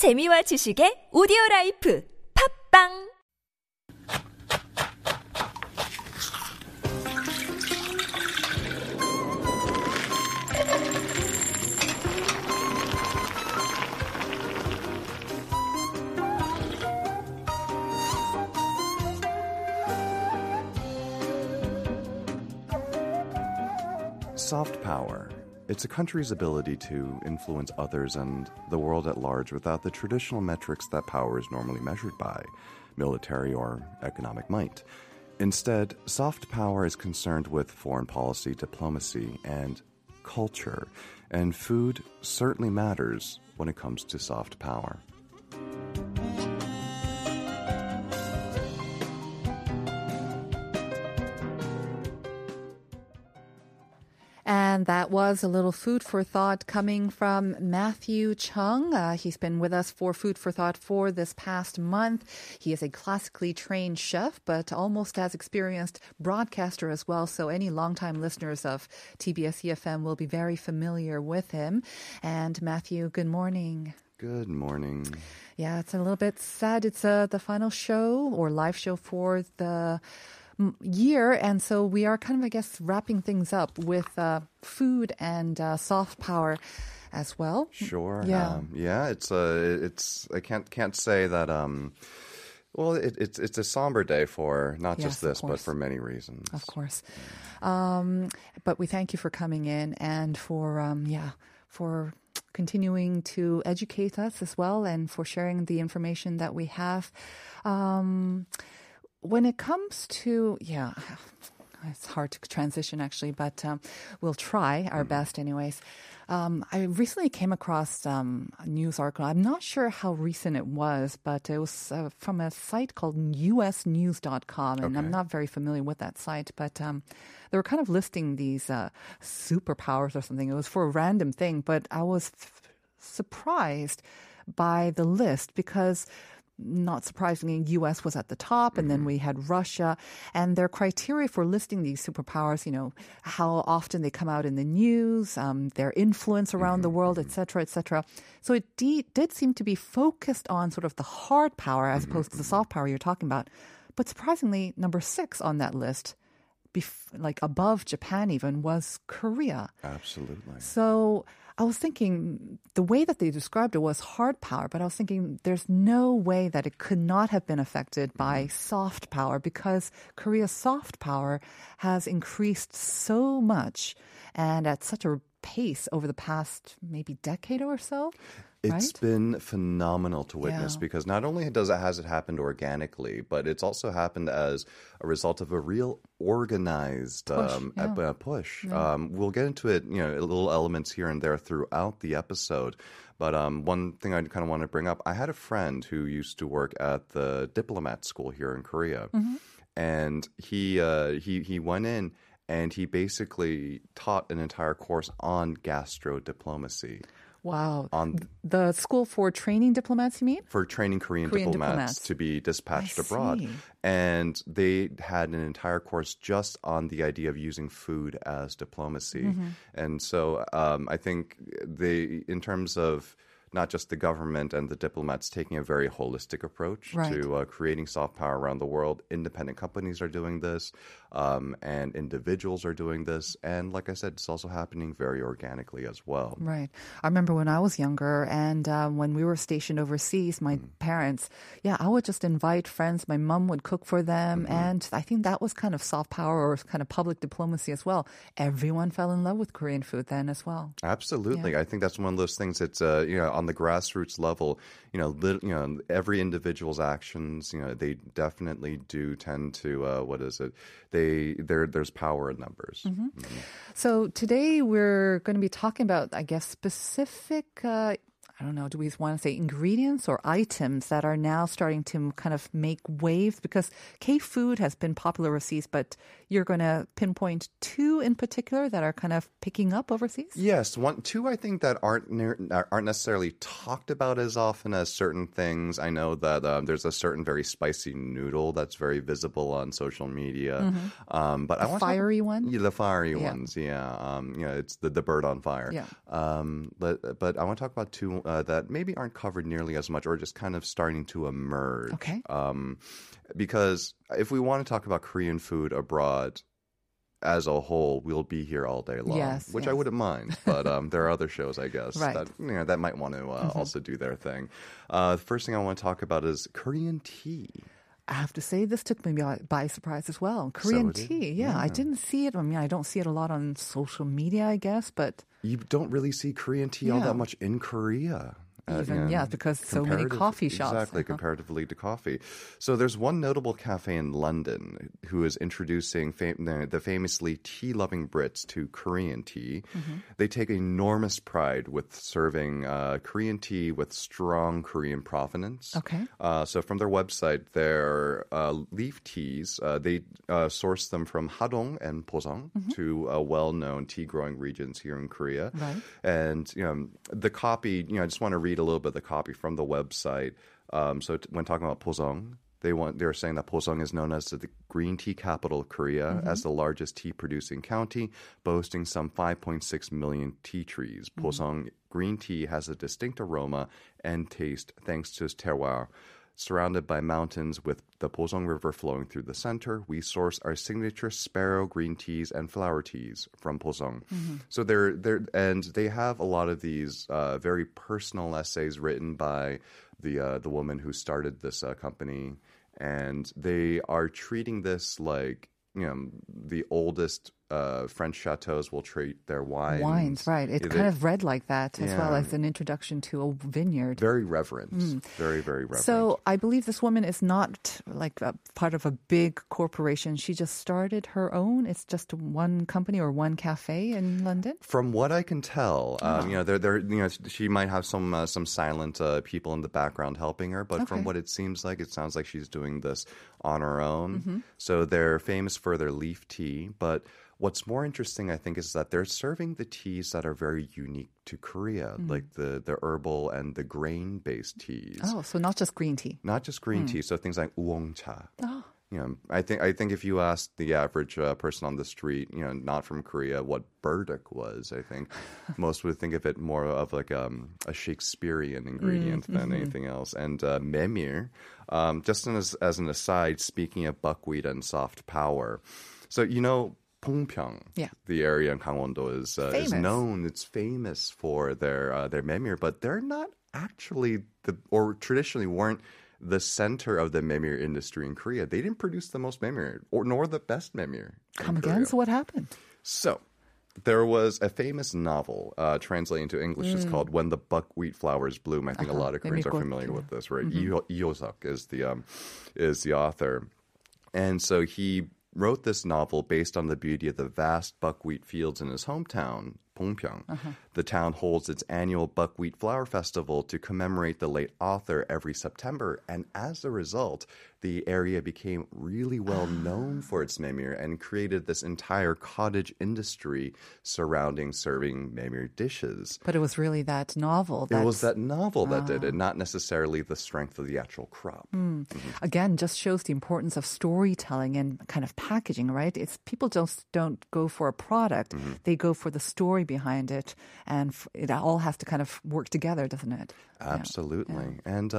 재미와 지식의 오디오라이프 팝빵 Soft power. It's a country's ability to influence others and the world at large without the traditional metrics that power is normally measured by, military or economic might. Instead, soft power is concerned with foreign policy, diplomacy, and culture. And food certainly matters when it comes to soft power. And that was a little food for thought coming from Matthew Chung. He's been with us for Food for Thought for this past month. He is a classically trained chef, but almost as experienced broadcaster as well. So any longtime listeners of TBS eFM will be very familiar with him. And Matthew, good morning. Good morning. Yeah, it's a little bit sad. It's the final show or live show for the year, and so we are kind of, I guess, wrapping things up with food and soft power as well. Sure. Yeah. It's I can't say that. Well, it's a somber day for not just this, but for many reasons. Of course. But we thank you for coming in and for continuing to educate us as well, and for sharing the information that we have. When it comes to, it's hard to transition actually, but we'll try our best anyways. I recently came across a news article. I'm not sure how recent it was, but it was from a site called usnews.com, and I'm not very familiar with that site, but they were kind of listing these superpowers or something. It was for a random thing, but I was surprised by the list because, not surprisingly, U.S. was at the top, and then we had Russia. And their criteria for listing these superpowers, you know, how often they come out in the news, their influence around the world, et cetera, et cetera. So it did seem to be focused on sort of the hard power as opposed to the soft power you're talking about. But surprisingly, number 6 on that list, above Japan even, was Korea. Absolutely. So I was thinking the way that they described it was hard power, but I was thinking there's no way that it could not have been affected by soft power, because Korea's soft power has increased so much and at such a pace over the past maybe decade or so. It's been phenomenal to witness because not only has it happened organically, but it's also happened as a result of a real organized push. Push. Yeah. We'll get into it, little elements here and there throughout the episode. But one thing I kind of want to bring up, I had a friend who used to work at the diplomat school here in Korea. Mm-hmm. And he went in and he basically taught an entire course on gastrodiplomacy. Wow. On the school for training diplomats, you mean? For training Korean diplomats to be dispatched abroad. And they had an entire course just on the idea of using food as diplomacy. Mm-hmm. And so I think in terms of not just the government and the diplomats taking a very holistic approach to creating soft power around the world. Independent companies are doing this, and individuals are doing this. And like I said, it's also happening very organically as well. Right. I remember when I was younger and when we were stationed overseas, my parents, I would just invite friends. My mom would cook for them. Mm-hmm. And I think that was kind of soft power or kind of public diplomacy as well. Everyone fell in love with Korean food then as well. Absolutely. Yeah. I think that's one of those things that's, on the grassroots level, every individual's actions, they definitely do tend to there's power in numbers. Mm-hmm. Mm-hmm. So today we're going to be talking about, I guess, specific. I don't know, do we want to say ingredients or items that are now starting to kind of make waves? Because K-food has been popular overseas, but you're going to pinpoint 2 in particular that are kind of picking up overseas? Yes, 2 I think that aren't necessarily talked about as often as certain things. I know that there's a certain very spicy noodle that's very visible on social media. Mm-hmm. But the fiery one? Yeah, the fiery ones, it's the bird on fire. Yeah. But I want to talk about 2 that maybe aren't covered nearly as much or just kind of starting to emerge. Okay. Because if we want to talk about Korean food abroad as a whole, we'll be here all day long, which I wouldn't mind. But there are other shows, I guess, that, you know, that might want to also do their thing. The first thing I want to talk about is Korean tea. I have to say, this took me by surprise as well. Korean tea, I didn't see it. I mean, I don't see it a lot on social media, I guess, but... You don't really see Korean tea all that much in Korea. Even, because so many coffee shops. Exactly, comparatively to coffee. So there's one notable cafe in London who is introducing the famously tea-loving Brits to Korean tea. Mm-hmm. They take enormous pride with serving Korean tea with strong Korean provenance. Okay. So from their website, their leaf teas, they source them from Hadong and Boseong, two well-known tea-growing regions here in Korea. Right. And the copy, I just want to read a little bit of the copy from the website. So when talking about Boseong, they're saying that Boseong is known as the green tea capital of Korea, as the largest tea-producing county, boasting some 5.6 million tea trees. Boseong green tea has a distinct aroma and taste thanks to its terroir. Surrounded by mountains with the Boseong River flowing through the center, we source our signature sparrow green teas and flower teas from Boseong. So they have a lot of these very personal essays written by the woman who started this company, and they are treating this like the oldest French chateaus will treat their wines. Wines, right. It's kind of read like that as well as an introduction to a vineyard. Very reverent. Very, very reverent. So I believe this woman is not like part of a big corporation. She just started her own. It's just one company or one cafe in London? From what I can tell, she might have some silent people in the background helping her, but from what it seems like, it sounds like she's doing this on her own. So they're famous for their leaf tea, but what's more interesting, I think, is that they're serving the teas that are very unique to Korea, like the herbal and the grain-based teas. Oh, so not just green tea. Not just green tea. So things like uongcha. Oh. I think if you asked the average person on the street, not from Korea, what burdock was, I think most would think of it more of like a Shakespearean ingredient than anything else. And memir, just as an aside, speaking of buckwheat and soft power. So, Bongpyeong, the area in Gangwon-do is known. It's famous for their memir, but they're not actually traditionally weren't the center of the memir industry in Korea. They didn't produce the most memir nor the best memir. Come again? So what happened? So there was a famous novel translated into English. It's called When the Buckwheat Flowers Bloom. I think a lot of Koreans are familiar with this, right? Lee Hyo-seok is the author, and so he wrote this novel based on the beauty of the vast buckwheat fields in his hometown, Bongpyeong. The town holds its annual Buckwheat Flower Festival to commemorate the late author every September. And as a result, the area became really well known for its memir and created this entire cottage industry surrounding serving memir dishes. But it was really that novel. It was that novel that did it, not necessarily the strength of the actual crop. Again, just shows the importance of storytelling and kind of packaging, right? It's people just don't go for a product. They go for the story behind it. And it all has to kind of work together, doesn't it? Absolutely. Yeah. And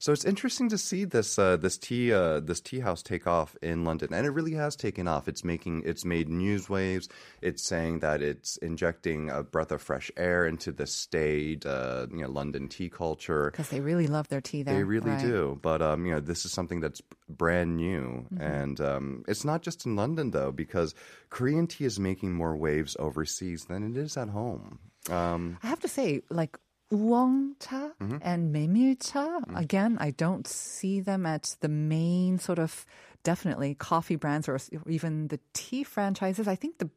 so it's interesting to see this tea house take off in London, and it really has taken off. It's made news waves. It's saying that it's injecting a breath of fresh air into the staid London tea culture because they really love their tea there. They really do. But this is something that's brand new, and it's not just in London though, because Korean tea is making more waves overseas than it is at home. I have to say, like, 우엉차 and 메밀차, again, I don't see them at the main sort of definitely coffee brands or even the tea franchises. I think the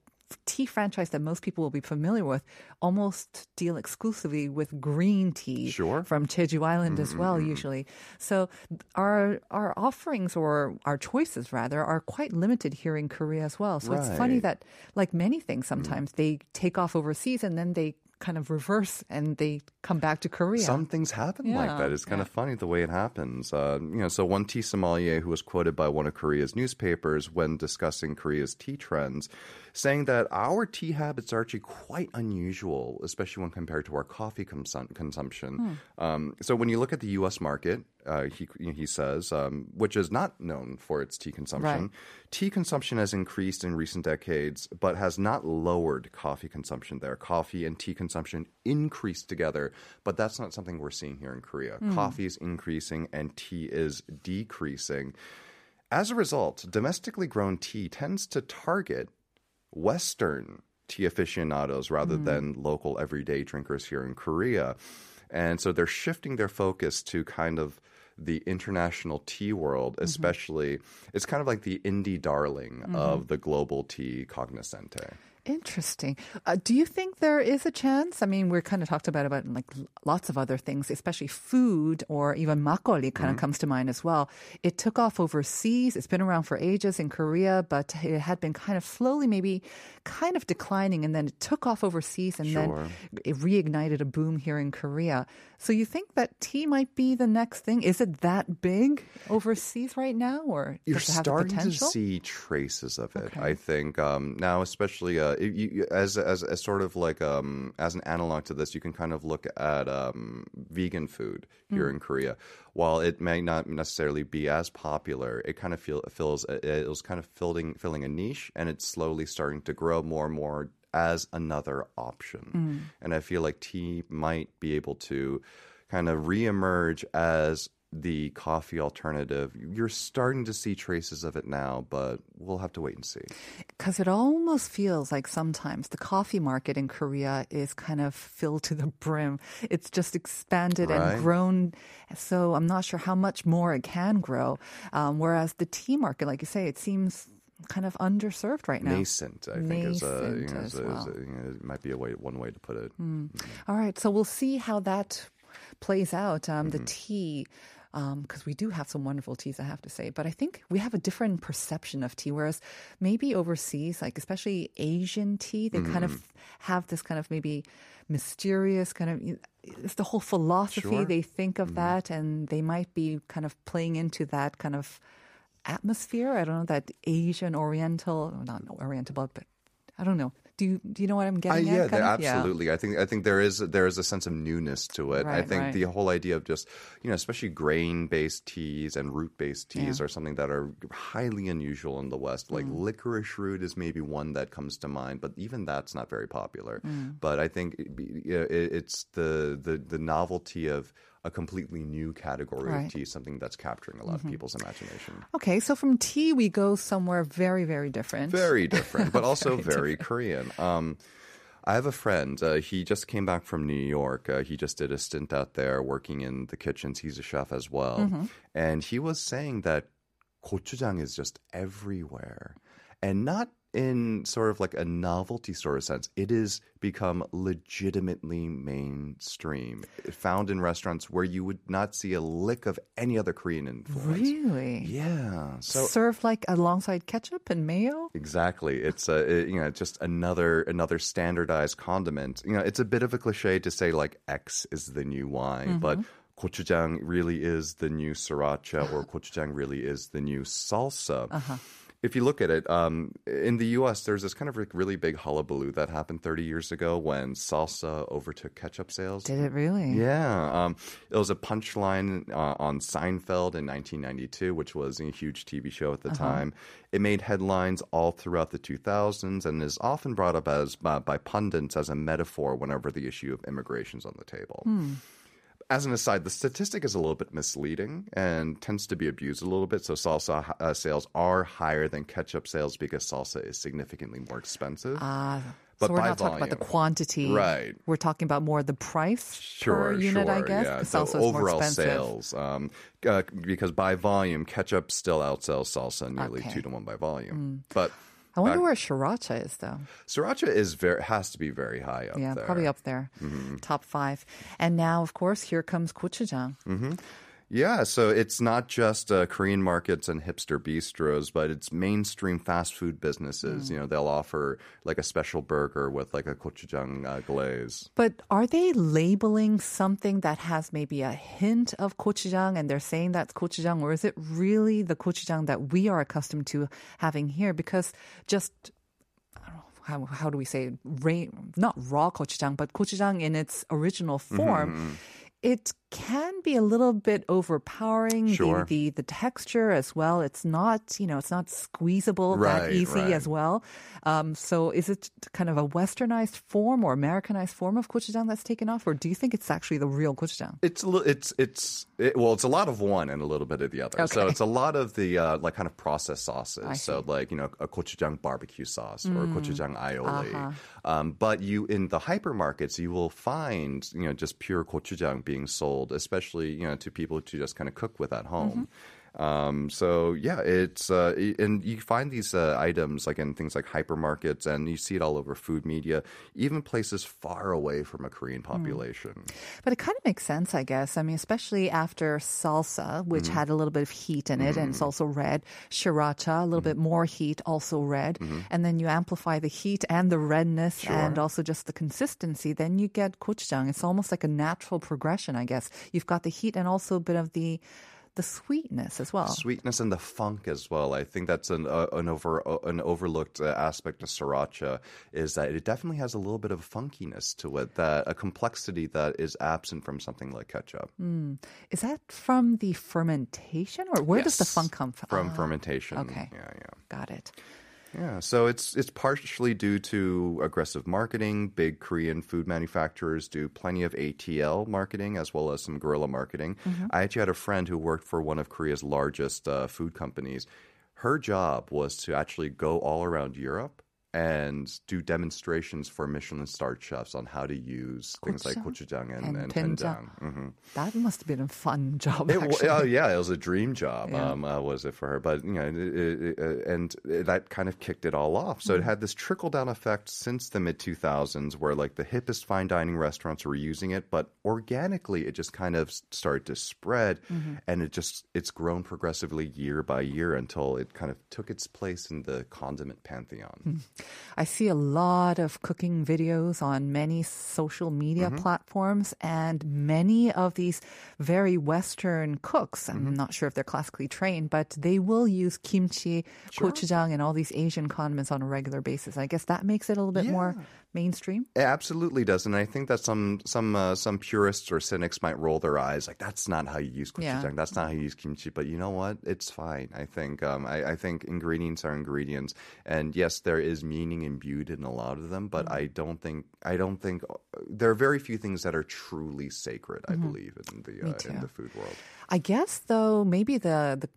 tea franchise that most people will be familiar with almost deal exclusively with green tea from Jeju Island as well, usually. So our offerings, or our choices rather, are quite limited here in Korea as well. So it's funny that, like many things sometimes, they take off overseas and then they kind of reverse and they come back to Korea. Some things happen like that. It's kind of funny the way it happens. So one tea sommelier who was quoted by one of Korea's newspapers when discussing Korea's tea trends, saying that our tea habits are actually quite unusual, especially when compared to our coffee consumption. So when you look at the U.S. market, he says, which is not known for its tea consumption. Right. Tea consumption has increased in recent decades, but has not lowered coffee consumption there. Coffee and tea consumption increased together, but that's not something we're seeing here in Korea. Coffee is increasing and tea is decreasing. As a result, domestically grown tea tends to target Western tea aficionados rather than local everyday drinkers here in Korea. And so they're shifting their focus to kind of the international tea world, especially. It's kind of like the indie darling of the global tea cognoscente. Interesting. Do you think there is a chance? I mean, we're kind of talked about like lots of other things, especially food or even makgeolli kind of comes to mind as well. It took off overseas. It's been around for ages in Korea, but it had been kind of slowly, maybe kind of declining, and then it took off overseas and then it reignited a boom here in Korea. So you think that tea might be the next thing? Is it that big overseas right now? Or you're does it have starting the potential? To see traces of it, I think. Now, especially as sort of like as an analog to this, you can kind of look at vegan food here in Korea. While it may not necessarily be as popular, it kind of filling a niche, and it's slowly starting to grow more and more as another option. And I feel like tea might be able to kind of reemerge as the coffee alternative. You're starting to see traces of it now, but we'll have to wait and see. Because it almost feels like sometimes the coffee market in Korea is kind of filled to the brim. It's just expanded and grown. So I'm not sure how much more it can grow. Whereas the tea market, like you say, it seems kind of underserved right now. Nascent, I think, it might be one way to put it. All right, so we'll see how that plays out. The tea, because we do have some wonderful teas, I have to say. But I think we have a different perception of tea, whereas maybe overseas, like especially Asian tea, they kind of have this kind of maybe mysterious kind of... It's the whole philosophy. They think of that, and they might be kind of playing into that kind of atmosphere. I don't know, that Asian Oriental... Not Oriental, but I don't know. Do you know what I'm getting at? Yeah, absolutely. Yeah. I think there is a sense of newness to it. I think the whole idea of just, especially grain-based teas and root-based teas are something that are highly unusual in the West. Like licorice root is maybe one that comes to mind, but even that's not very popular. But I think it's the novelty of a completely new category of tea, something that's capturing a lot of people's imagination. Okay, so from tea we go somewhere very, very different. Very different, but also very Korean. I have a friend. He just came back from New York. He just did a stint out there working in the kitchens. He's a chef as well. And he was saying that gochujang is just everywhere. And not in sort of like a novelty sort of sense. It has become legitimately mainstream, found in restaurants where you would not see a lick of any other Korean influence. Really? Yeah. So served like alongside ketchup and mayo? Exactly. It's just another standardized condiment. It's a bit of a cliche to say like X is the new Y, but gochujang really is the new sriracha, or gochujang really is the new salsa. If you look at it, in the U.S., there's this kind of really big hullabaloo that happened 30 years ago when salsa overtook ketchup sales. Did it really? Yeah. It was a punchline on Seinfeld in 1992, which was a huge TV show at the time. It made headlines all throughout the 2000s and is often brought up by pundits as a metaphor whenever the issue of immigration is on the table. As an aside, the statistic is a little bit misleading and tends to be abused a little bit. So salsa sales are higher than ketchup sales because salsa is significantly more expensive. But so we're not talking about the quantity. Right. We're talking about more the price per unit, I guess. Yeah. So salsa overall is more sales. Because by volume, ketchup still outsells salsa nearly 2-to-1 by volume. But I wonder where sriracha is, though. Sriracha has to be very high up there. Yeah, probably up there. Top 5. And now, of course, here comes gochujang. Yeah, so it's not just Korean markets and hipster bistros, but it's mainstream fast food businesses. Mm. You know, they'll offer like a special burger with like a gochujang glaze. But are they labeling something that has maybe a hint of gochujang and they're saying that's gochujang, or is it really the gochujang that we are accustomed to having here? Because just, I don't know, how do we say, not raw gochujang, but gochujang in its original form, mm-hmm. It can be a little bit overpowering, sure. the texture as well. It's not, it's not squeezable that easy as well. So is it kind of a westernized form or Americanized form of gochujang that's taken off, or do you think it's actually the real gochujang? It's a lot of one and a little bit of the other. Okay. So it's a lot of the like kind of processed sauces. So like a gochujang barbecue sauce or a gochujang aioli. Uh-huh. But in the hypermarkets you will find just pure gochujang being sold, especially to people to just kind of cook with at home. Mm-hmm. So yeah, it's and you find these items like in things like hypermarkets, and you see it all over food media, even places far away from a Korean population. But it kind of makes sense, I guess. I mean, especially after salsa, which had a little bit of heat in it, and it's also red. Sriracha, a little bit more heat, also red. Mm-hmm. And then you amplify the heat and the redness, and also just the consistency. Then you get gochujang. It's almost like a natural progression, I guess. You've got the heat and also a bit of the sweetness as well. Sweetness and the funk as well. I think that's an overlooked aspect of sriracha, is that it definitely has a little bit of funkiness to it, that a complexity that is absent from something like ketchup. Is that from the fermentation, or where does the funk come from? From fermentation. Okay. Yeah. Got it. Yeah, so it's partially due to aggressive marketing. Big Korean food manufacturers do plenty of ATL marketing as well as some guerrilla marketing. Mm-hmm. I actually had a friend who worked for one of Korea's largest food companies. Her job was to actually go all around Europe and do demonstrations for Michelin-starred chefs on how to use things like gochujang and doenjang. Mm-hmm. That must have been a fun job, actually. It was a dream job, was it for her. But, that kind of kicked it all off. So it had this trickle-down effect since the mid-2000s, where, like, the hippest fine dining restaurants were using it, but organically it just kind of started to spread, and it's grown progressively year by year until it kind of took its place in the condiment pantheon. Mm-hmm. I see a lot of cooking videos on many social media platforms, and many of these very Western cooks, I'm not sure if they're classically trained, but they will use kimchi, gochujang, and all these Asian condiments on a regular basis. I guess that makes it a little bit more mainstream. It absolutely does, and I think that some purists or cynics might roll their eyes, like, that's not how you use gochujang, that's not how you use kimchi, but you know what? It's fine. I think I think ingredients are ingredients, and yes, there is meaning imbued in a lot of them, but I don't think there are very few things that are truly sacred, I believe, in the food world. I guess, though, maybe the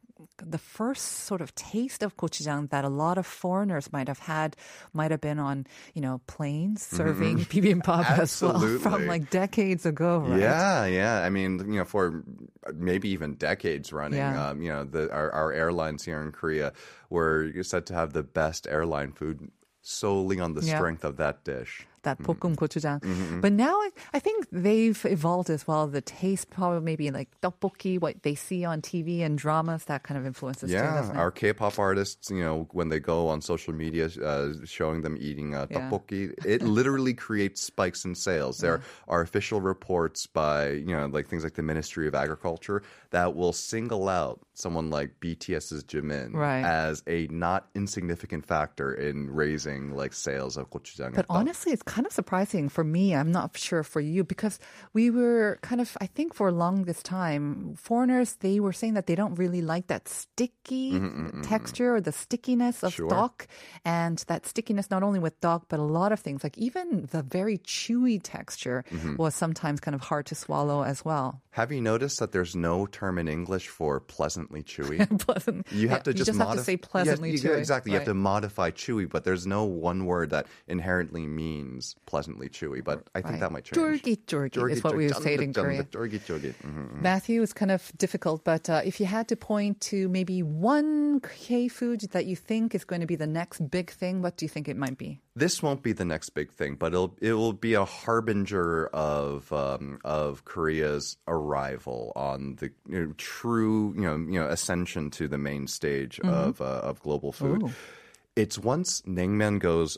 first sort of taste of gochujang that a lot of foreigners might have been on, planes serving bibimbap as well, from like decades ago, right? Yeah. I mean, for maybe even decades running, our airlines here in Korea were said to have the best airline food solely on the strength of that dish. That 볶음 고추장. But now I think they've evolved as well. The taste, probably maybe like tteokbokki, what they see on TV and dramas, that kind of influences too, doesn't it? Our K-pop artists, when they go on social media showing them eating tteokbokki, it literally creates spikes in sales. There are official reports by, like things like the Ministry of Agriculture that will single out someone like BTS's Jimin as a not insignificant factor in raising like sales of gochujang. But honestly, it's kind of surprising for me. I'm not sure for you, because we were kind of, I think for longest time, foreigners, they were saying that they don't really like that sticky texture or the stickiness of tteok, and that stickiness not only with tteok but a lot of things, like even the very chewy texture was sometimes kind of hard to swallow as well. Have you noticed that there's no term in English for pleasantly chewy? You have to just have to say pleasantly chewy. Exactly. You have to modify chewy, but there's no one word that inherently means pleasantly chewy, but I think that might change. Jorgi is what we would say in Korea. Matthew, it's kind of difficult, but if you had to point to maybe one K food that you think is going to be the next big thing, what do you think it might be? This won't be the next big thing, but it will be a harbinger of Korea's arrival on the true ascension to the main stage mm-hmm. Of global food. Ooh. It's once Naengmyeon goes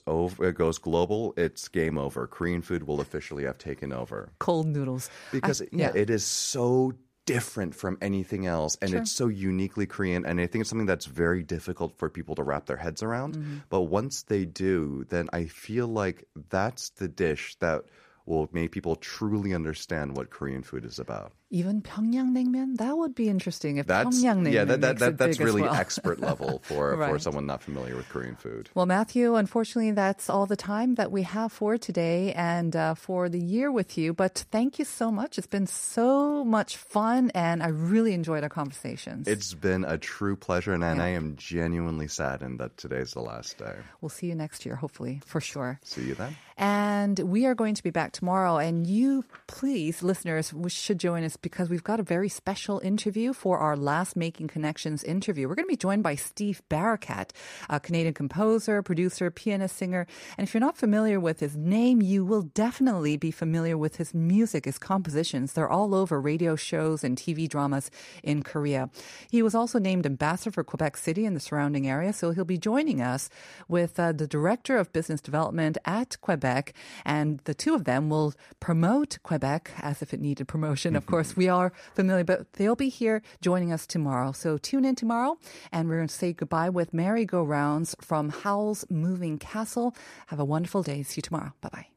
global, it's game over. Korean food will officially have taken over. Cold noodles. Because it is so different from anything else, and it's so uniquely Korean, and I think it's something that's very difficult for people to wrap their heads around. Mm-hmm. But once they do, then I feel like that's the dish that will make people truly understand what Korean food is about. Even Pyongyang naengmyeon? That would be interesting if Pyongyang naengmyeon that's really well. Expert level for, right. for someone not familiar with Korean food. Well, Matthew, unfortunately, that's all the time that we have for today and for the year with you. But thank you so much. It's been so much fun, and I really enjoyed our conversations. It's been a true pleasure, and I am genuinely saddened that today's the last day. We'll see you next year, hopefully, for sure. See you then. And we are going to be back tomorrow, and you, please, listeners, should join us because we've got a very special interview for our last Making Connections interview. We're going to be joined by Steve Barakat, a Canadian composer, producer, pianist, singer. And if you're not familiar with his name, you will definitely be familiar with his music, his compositions. They're all over radio shows and TV dramas in Korea. He was also named ambassador for Quebec City and the surrounding area, so he'll be joining us with the director of business development at Quebec, and the two of them will promote Quebec as if it needed promotion, of course. We are familiar, but they'll be here joining us tomorrow. So tune in tomorrow, and we're going to say goodbye with Merry Go Rounds from Howl's Moving Castle. Have a wonderful day. See you tomorrow. Bye-bye.